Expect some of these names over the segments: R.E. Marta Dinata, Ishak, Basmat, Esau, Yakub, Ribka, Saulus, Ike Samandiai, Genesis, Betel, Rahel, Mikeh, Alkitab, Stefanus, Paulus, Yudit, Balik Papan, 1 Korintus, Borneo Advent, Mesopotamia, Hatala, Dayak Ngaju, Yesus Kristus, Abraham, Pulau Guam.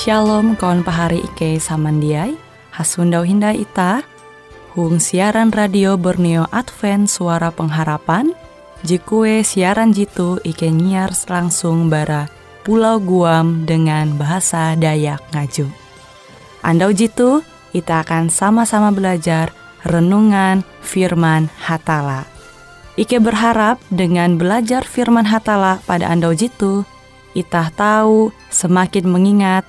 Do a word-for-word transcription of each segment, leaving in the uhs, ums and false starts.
Shalom kawan pahari Ike Samandiai, Hasundau Hindai Ita, Hung siaran radio Borneo Advent Suara Pengharapan, Jikue siaran jitu Ike nyiar langsung bara Pulau Guam dengan bahasa Dayak Ngaju. Andau jitu, kita akan sama-sama belajar renungan firman Hatala. Ike berharap dengan belajar firman Hatala pada andau jitu, kita tahu semakin mengingat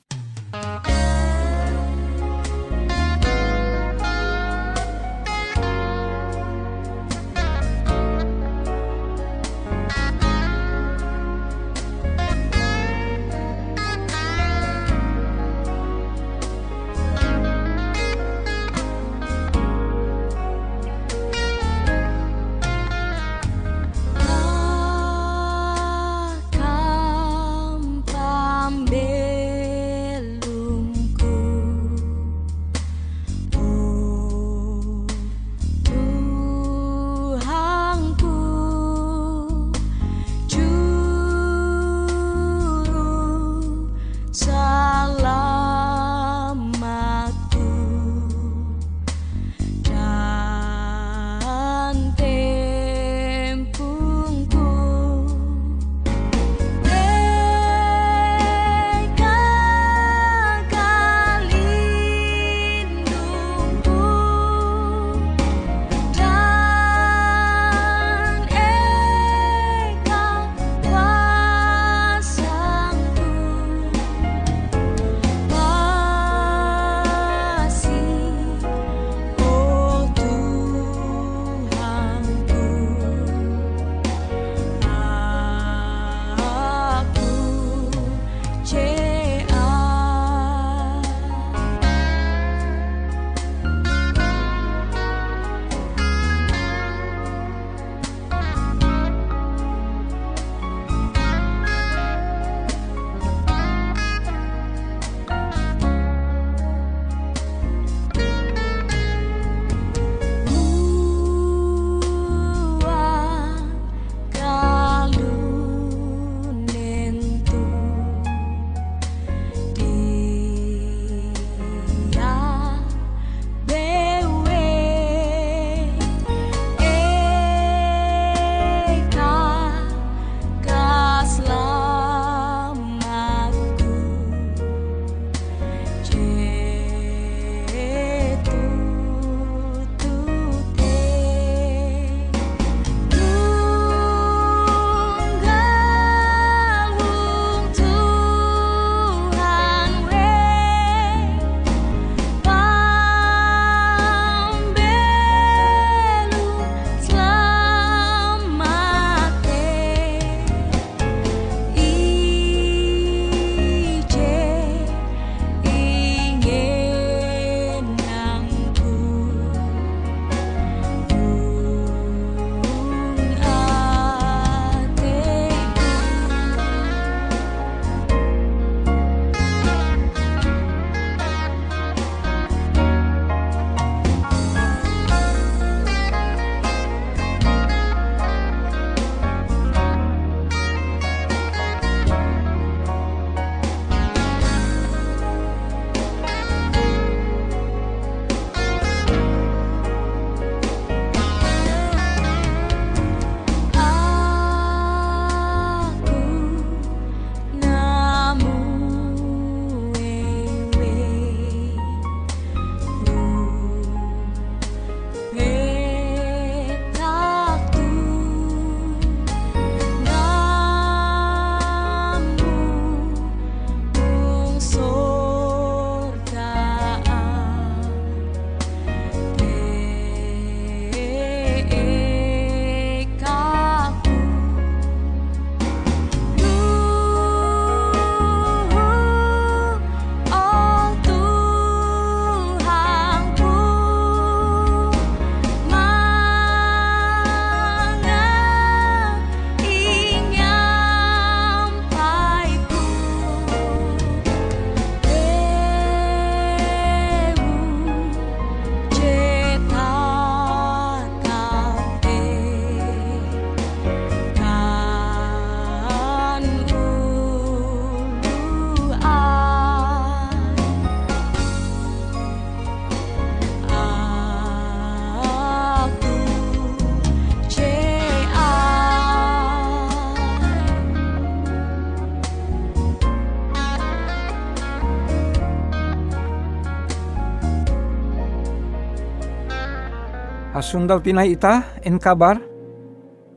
Asundal pinai ita, en kabar,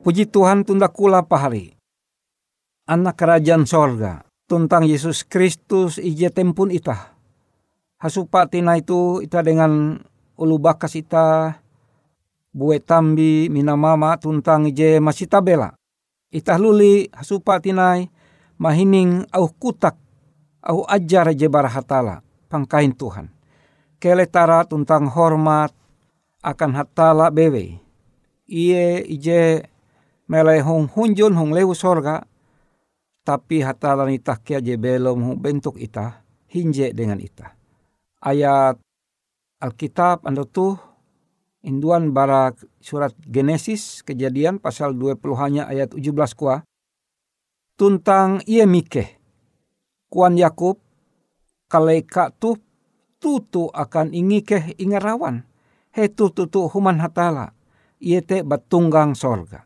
puji Tuhan tunda kula pahari. Anak kerajaan sorga, tentang Yesus Kristus ije tempun ita. Hasupa tina itu ita dengan ulu bakas ita, bue tambi minamama tuntang ije masita bela. Ita luli hasupa tinai, mahining au kutak, au ajar ije barahatala, pangkain Tuhan. Keletara tuntang hormat, akan hatala bewe. Iye ije melai hong hunjun hong lewu sorga. Tapi hatala nita kia je belum hong bentuk ita. Hinje dengan ita. Ayat Alkitab ando tuh. Induan bara surat Genesis. Kejadian pasal dua puluh-nya ayat tujuh belas kuah. Tuntang iye Mikeh. Kuan Yakub. Kaleka tuh. Tutu akan ingikeh ingarawan. Hetu tutu human hatala, iete batunggang sorga.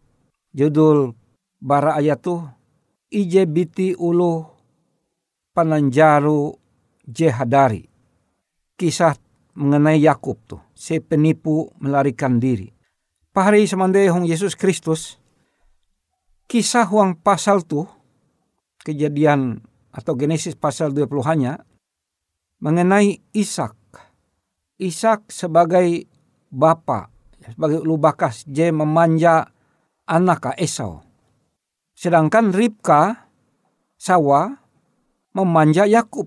Judul bara ayat tuh, ije biti ulu pananjaru jehadari. Kisah mengenai Yakub tuh, si penipu melarikan diri. Pahari semande hong Yesus Kristus, kisah huang pasal tuh, kejadian atau Genesis pasal dua puluh-nya, mengenai Ishak. Ishak sebagai bapa, sebagai ulu bakas je memanja anak Esau. Sedangkan Ribka sawa memanja Yakub.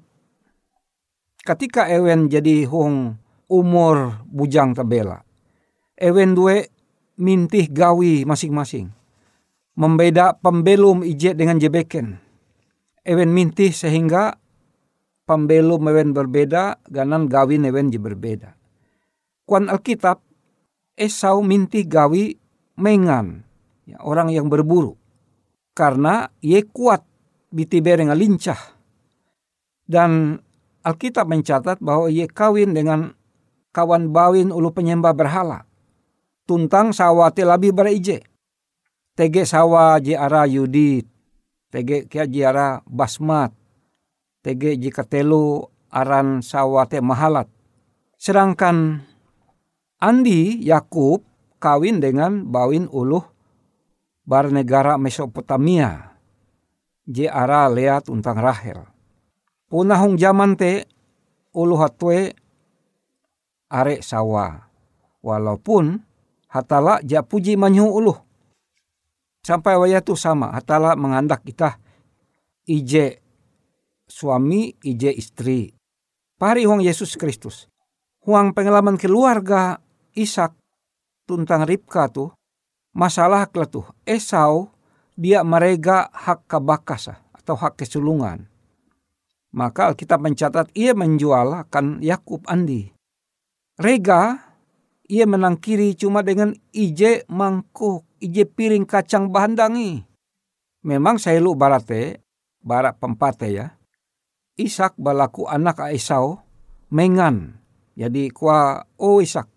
Ketika ewen jadi hong umur bujang tabela, ewen due mintih gawi masing-masing. Membeda pembelum ije dengan jebeken. Ewen mintih sehingga pembelum ewen berbeda, ganan gawin ewen je berbeda. Kuan Alkitab, Esau minti gawi mengan, ya, orang yang berburu. Karena ye kuat, biti bereng lincah. Dan Alkitab mencatat bahwa ye kawin dengan kawan bawin ulu penyembah berhala. Tuntang sawati labi bereje. Tege sawa jiara Yudit, tege kia jiara Basmat, tege jika telu aran sawate mahalat. Sedangkan Andi Yakub kawin dengan bawin uluh bar negara Mesopotamia. J.R. Lea tuntang Rahel. Punahung jaman te uluh hatwe are sawa. Walaupun hatala ja puji manyu uluh. Sampai waya tu sama. Hatala menghandak kita ije suami ije istri. Pari huang Yesus Kristus. Huang pengalaman keluarga Ishak tuntang Ribka tuh, masalah keletuh Esau dia merega hak kabakasa atau hak kesulungan. Maka Alkitab mencatat ia menjual akan Yakub Andi. Rega ia menangkiri cuma dengan ije mangkuk, ije piring kacang bahandangi. Memang saya lu barate, barak pempate ya. Ishak balaku anak Esau mengan. Jadi kuah, oh Ishak,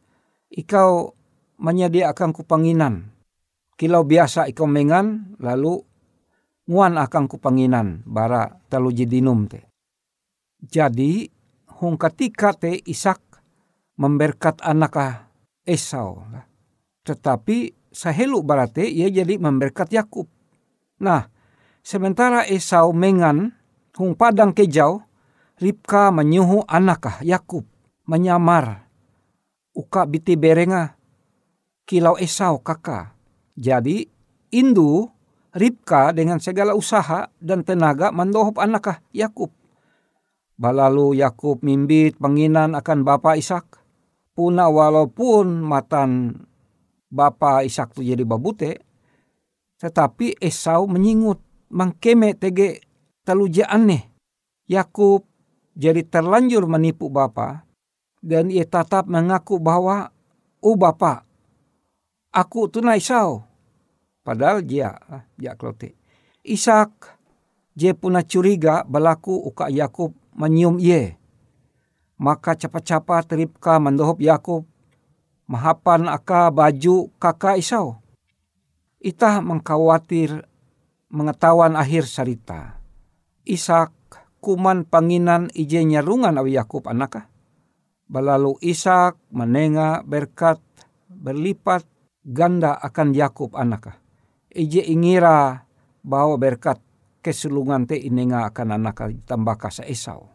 ikau menyediakan kupanginan. Kilau biasa ikau mengan, lalu nguan akan kupanginan, bara telu jidinum te. Jadi, hong ketika te Ishak memberkat anak Esau. Tetapi, sahelu bara te, ia jadi memberkat Yakub. Nah, sementara Esau mengan, hong padang kejau, Ribka menyuhu anak Yakub. Menyamar, uka biti berenga, kilau Esau kakak. Jadi, indu Ribka dengan segala usaha dan tenaga mendohop anakah Yakub. Balalu Yakub mimbit penginan akan bapa Ishak. Puna walaupun matan bapa Ishak tu jadi babute, tetapi Esau menyingut, mangkeme tege teluja aneh. Yakub jadi terlanjur menipu bapa. Dan ia tatap mengaku bahwa, oh bapa, aku tunai Esau. Padahal dia, dia klote. Ishak, dia puna curiga berlaku uka Yakub menyium ye. Maka capa-capa Ribka mendohop Yakub, mahapan aka baju kakak Esau. Itah mengkhawatir mengetahuan akhir cerita. Ishak kuman panginan ije nyarungan awi Yakub anakah. Balalu Ishak menengah berkat berlipat ganda akan Yakub anaka. Ije ingira bahwa berkat kesulungan te inenga akan anaka tambah kasa Esau.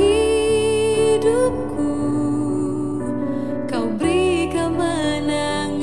Hidupku, kau beri kemenangan.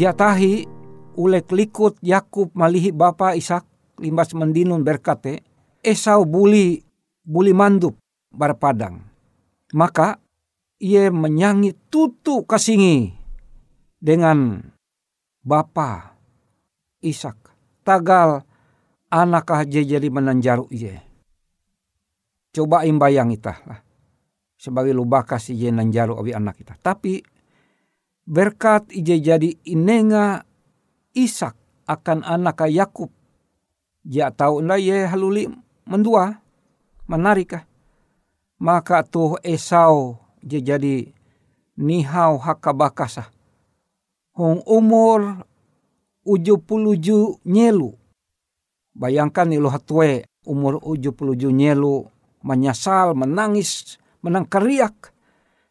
Jatahi ulek likut Yakub malihi bapa Ishak limbas mendinun berkate Esau buli buli mandup barpadang. Maka ia menyangi tutu kasingi dengan bapa Ishak. Tagal anakah jadi menanjaru ia. Coba imbayang itah lah. Sebagai lubah kasih je nanjaru abi anak kita. Tapi berkat ije jadi inenga Ishak akan anak Yakub. Ja tahu nda ye haluli mendua menarikah. Maka tuh Esau je jadi nihau hakabakasah. Hong umur uju puluju nyelu. Bayangkan ilu hatwe umur uju puluju nyelu menyesal menangis menang keriak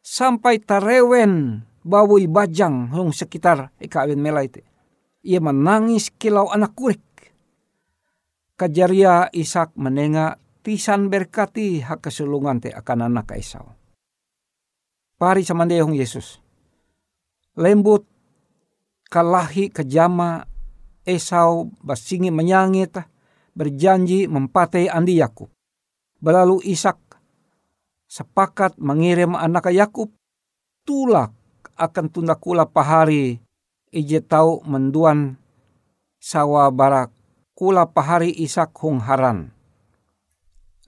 sampai tarewen bawui bajang hong sekitar ikawin mela itu. Ia menangis kilau anak kurik. Kajaria Ishak menengah tisan berkati hak kesulungan te akan anak Esau. Pari samande hong Yesus. Lembut kalahi kejama Esau basingi menyangit berjanji mempatei andi Yakub. Belalu Ishak sepakat mengirim anak Yakub tulak akan tunda kula pahari ije tau menduan sawa barak kula pahari Ishak hung haran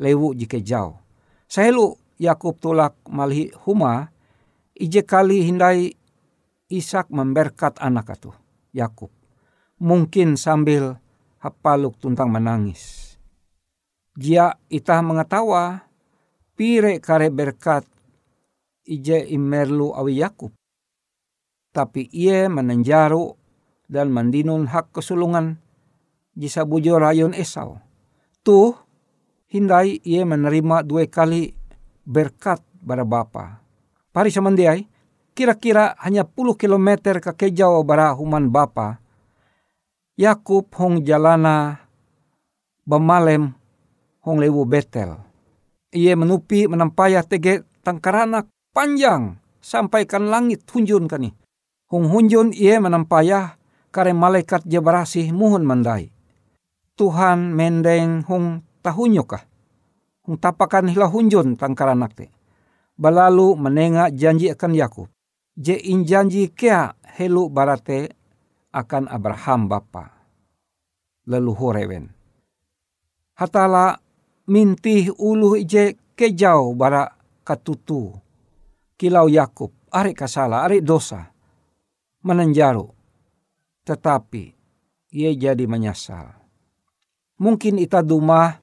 lewu jike jauh sahelu Yakub tulak malih huma ije kali hindai Ishak memberkat anak atuh Yakub mungkin sambil hapaluk tuntang menangis jia itah mengetawa pire kare berkat ije imerlu awi Yakub. Tapi ia menenjaru dan mendinun hak kesulungan jisa bujur ayun Esau. Tuh hindai ia menerima dua kali berkat bara bapa. Pari samandiai kira-kira hanya puluh kilometer ke kejauh bara human bapa. Yakub hong jalana bemalem hong lewu Betel. Ia menupi menampayah tege tangkaranak panjang sampai kan langit hunjun kani. Hung hunjun ia menampayah kare malaikat jebarasih muhun mandai. Tuhan mendeng hung tahunyokah. Hung tapakan hilah hunjun tangkaranak te. Balalu menengah janji akan Yakub. Je in janji kia helu barate akan Abraham bapa. Leluhur rewen. Hatala mintih uluh ije kejau bara katutu. Kilau Yakub, ari kasala, ari dosa. Menenjaru. Tetapi, ia jadi menyesal. Mungkin ita dumah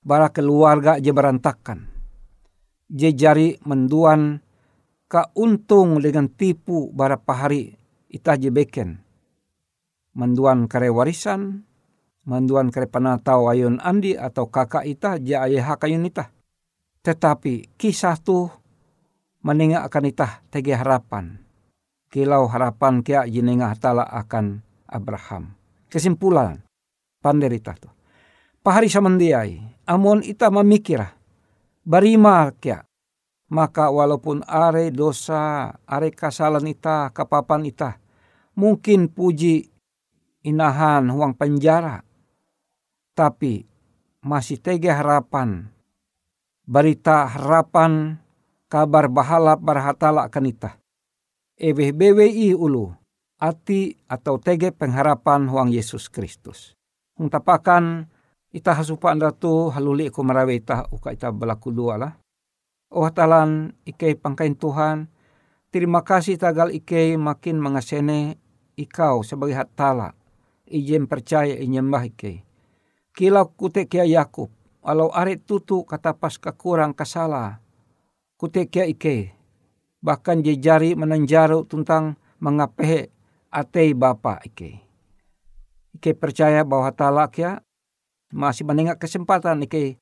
bara keluarga je berantakan. Je jari menduan kauntung dengan tipu bara pahari ita je beken. Menduan kare warisan. Manduan kare panatau ayun andi atau kakak ita ja ayah kayun ita. Tetapi kisah tuh menengah akan ita tege harapan. Kilau harapan kia jenengah tala akan Abraham. Kesimpulan panderita tuh. Pahari samandiai amon ita memikirah barima kia. Maka walaupun are dosa are kasalan ita kapapan ita. Mungkin puji inahan huang penjara. Tapi masih tege harapan, berita harapan, kabar bahalap barhatala kanita. E B B W I ulu, ati atau tege pengharapan huang Yesus Kristus. Untapakan ita hasupan datu haluli iku merawe ita uka ita belaku dua lah. Oh talan ike pangkain Tuhan, terima kasih tagal ike makin mengasene ikau sebagai hatala. Ijem percaya inyembah ike. Kilau kutek kia Yakub. Walau are tutu kata pas kekurang kesala. Kutek kia ike. Bahkan jejari menenjaru tentang mengapehe atei bapa ike. Ike percaya bahwa talak kia masih menengah kesempatan ike.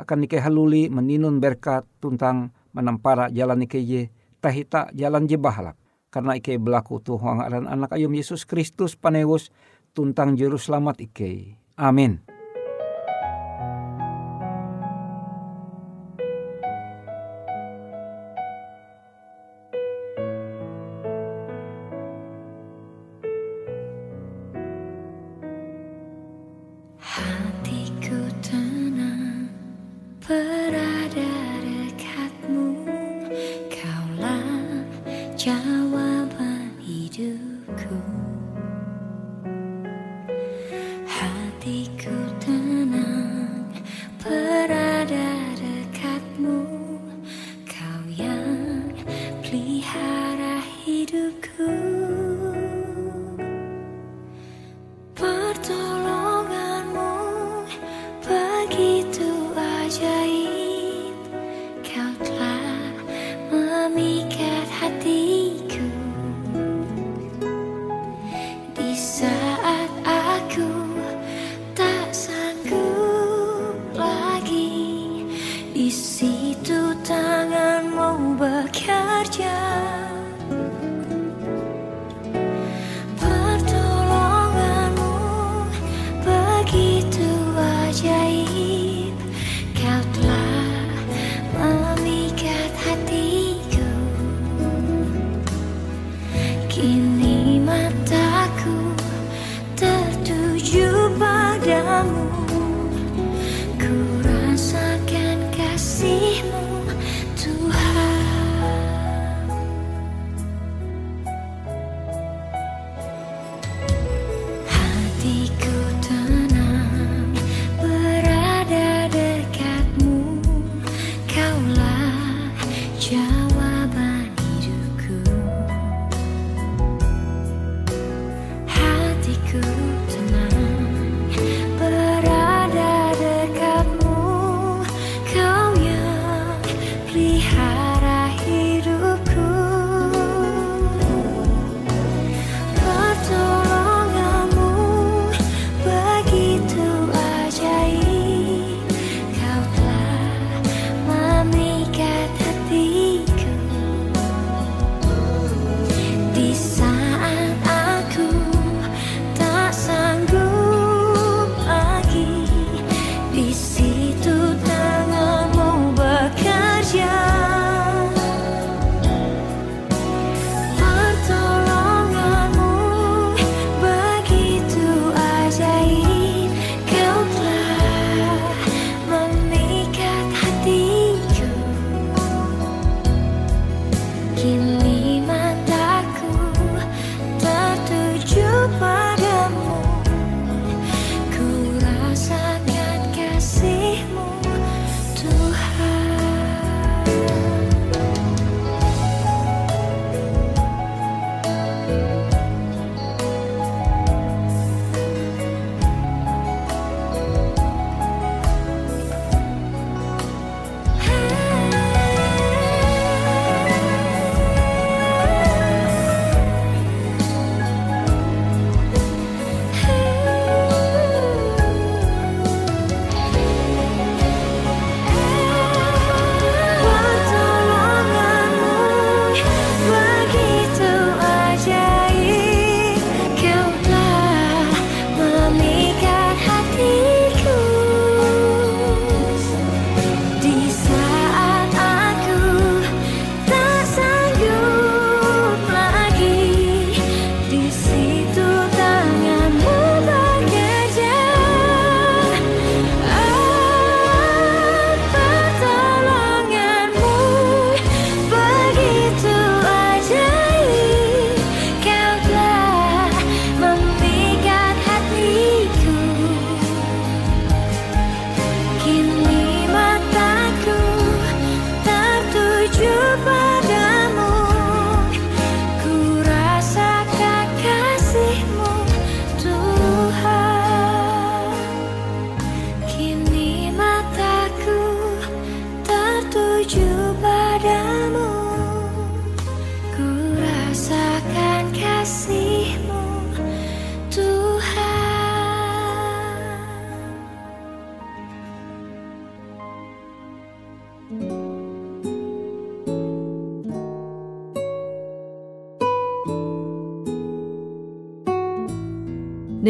Akan ike haluli meninun berkat tentang menampara jalan ike je. Tahita jalan je bahalap. Karena ike berlaku tuh wangaran anak ayum Yesus Kristus panewus tuntang juru selamat ike. Amin. Hatiku tenang berada dekatmu, Kaulah jawaban hidupku. Hatiku tenang berada dekatmu, Kau yang pelihara hidupku.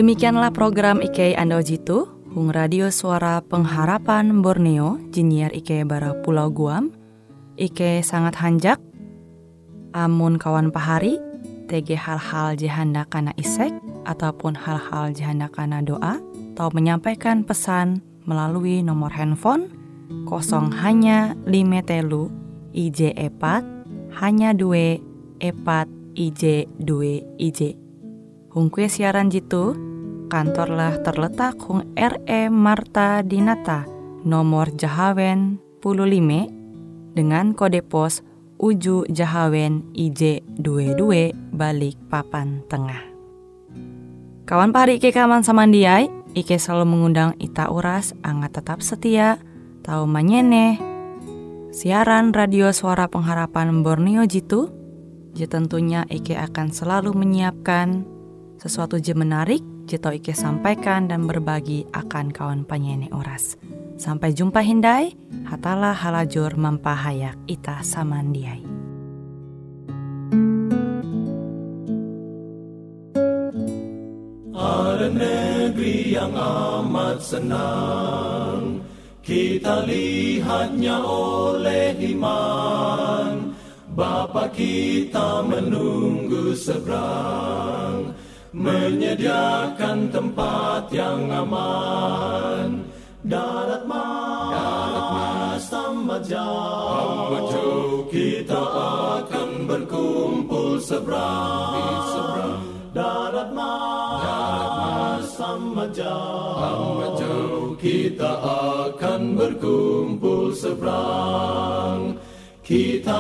Demikianlah program I K Ando Jitu, Hung Radio Suara Pengharapan Borneo, Jinier I K Bara Pulau Guam, I K Sangat Hanjak, Amun Kawan Pahari, T G Hal-Hal Jihanda Kana Isek, ataupun Hal-Hal Jihanda Kana Doa, atau menyampaikan pesan melalui nomor handphone kosong hanya lima telu ij epat hanya dua epat ij dua ij. Hung kue siaran jitu kantorlah terletak hung R E Marta Dinata nomor Jahawen lima dengan kode pos Uju Jahawen I J dua puluh dua Balik Papan Tengah. Kawan pahari Ike kaman samandiai, Ike selalu mengundang Ita Uras angga tetap setia, tau manyene. Siaran radio Suara Pengharapan Borneo jitu, je tentunya Ike akan selalu menyiapkan sesuatu je menarik, je tau Ike sampaikan dan berbagi akan kawan penyene Uras. Sampai jumpa hindai, hatala halajur mampahayak ita samandiai. Ada negeri yang amat senang, kita lihatnya oleh iman. Bapa kita menunggu seberang, menyediakan tempat yang aman. Darat mas, tambah jauh, kita akan berkumpul seberang. Darat mas, tambah jauh, kita akan berkumpul seberang. Kita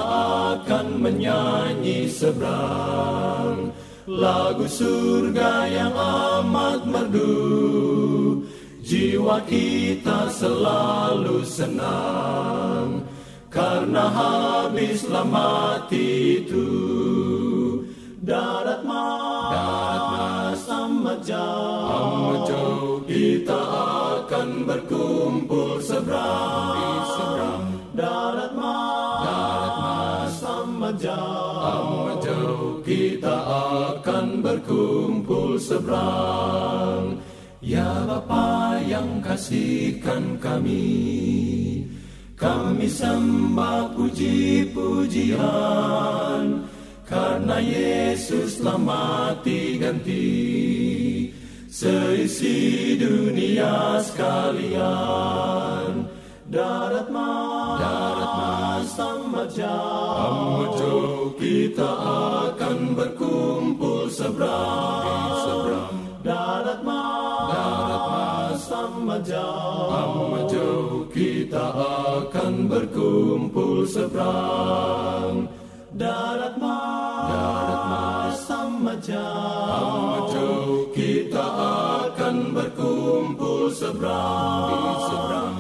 akan menyanyi seberang lagu surga yang amat merdu. Jiwa kita selalu senang, karena habislah mati itu. Darat mas, amat jauh, kita akan berkumpul seberang. Darat mas, amat jauh, kita akan berkumpul seberang. Ya Bapa yang kasihkan kami, kami sembah puji-pujian, karena Yesus telah mati ganti seisi dunia sekalian. Darat mas, amat jauh, kita akan berkumpul seberang. Darat mas, amat jauh, kita akan berkumpul seberang. Darat mas, amat jauh, kita akan berkumpul seberang.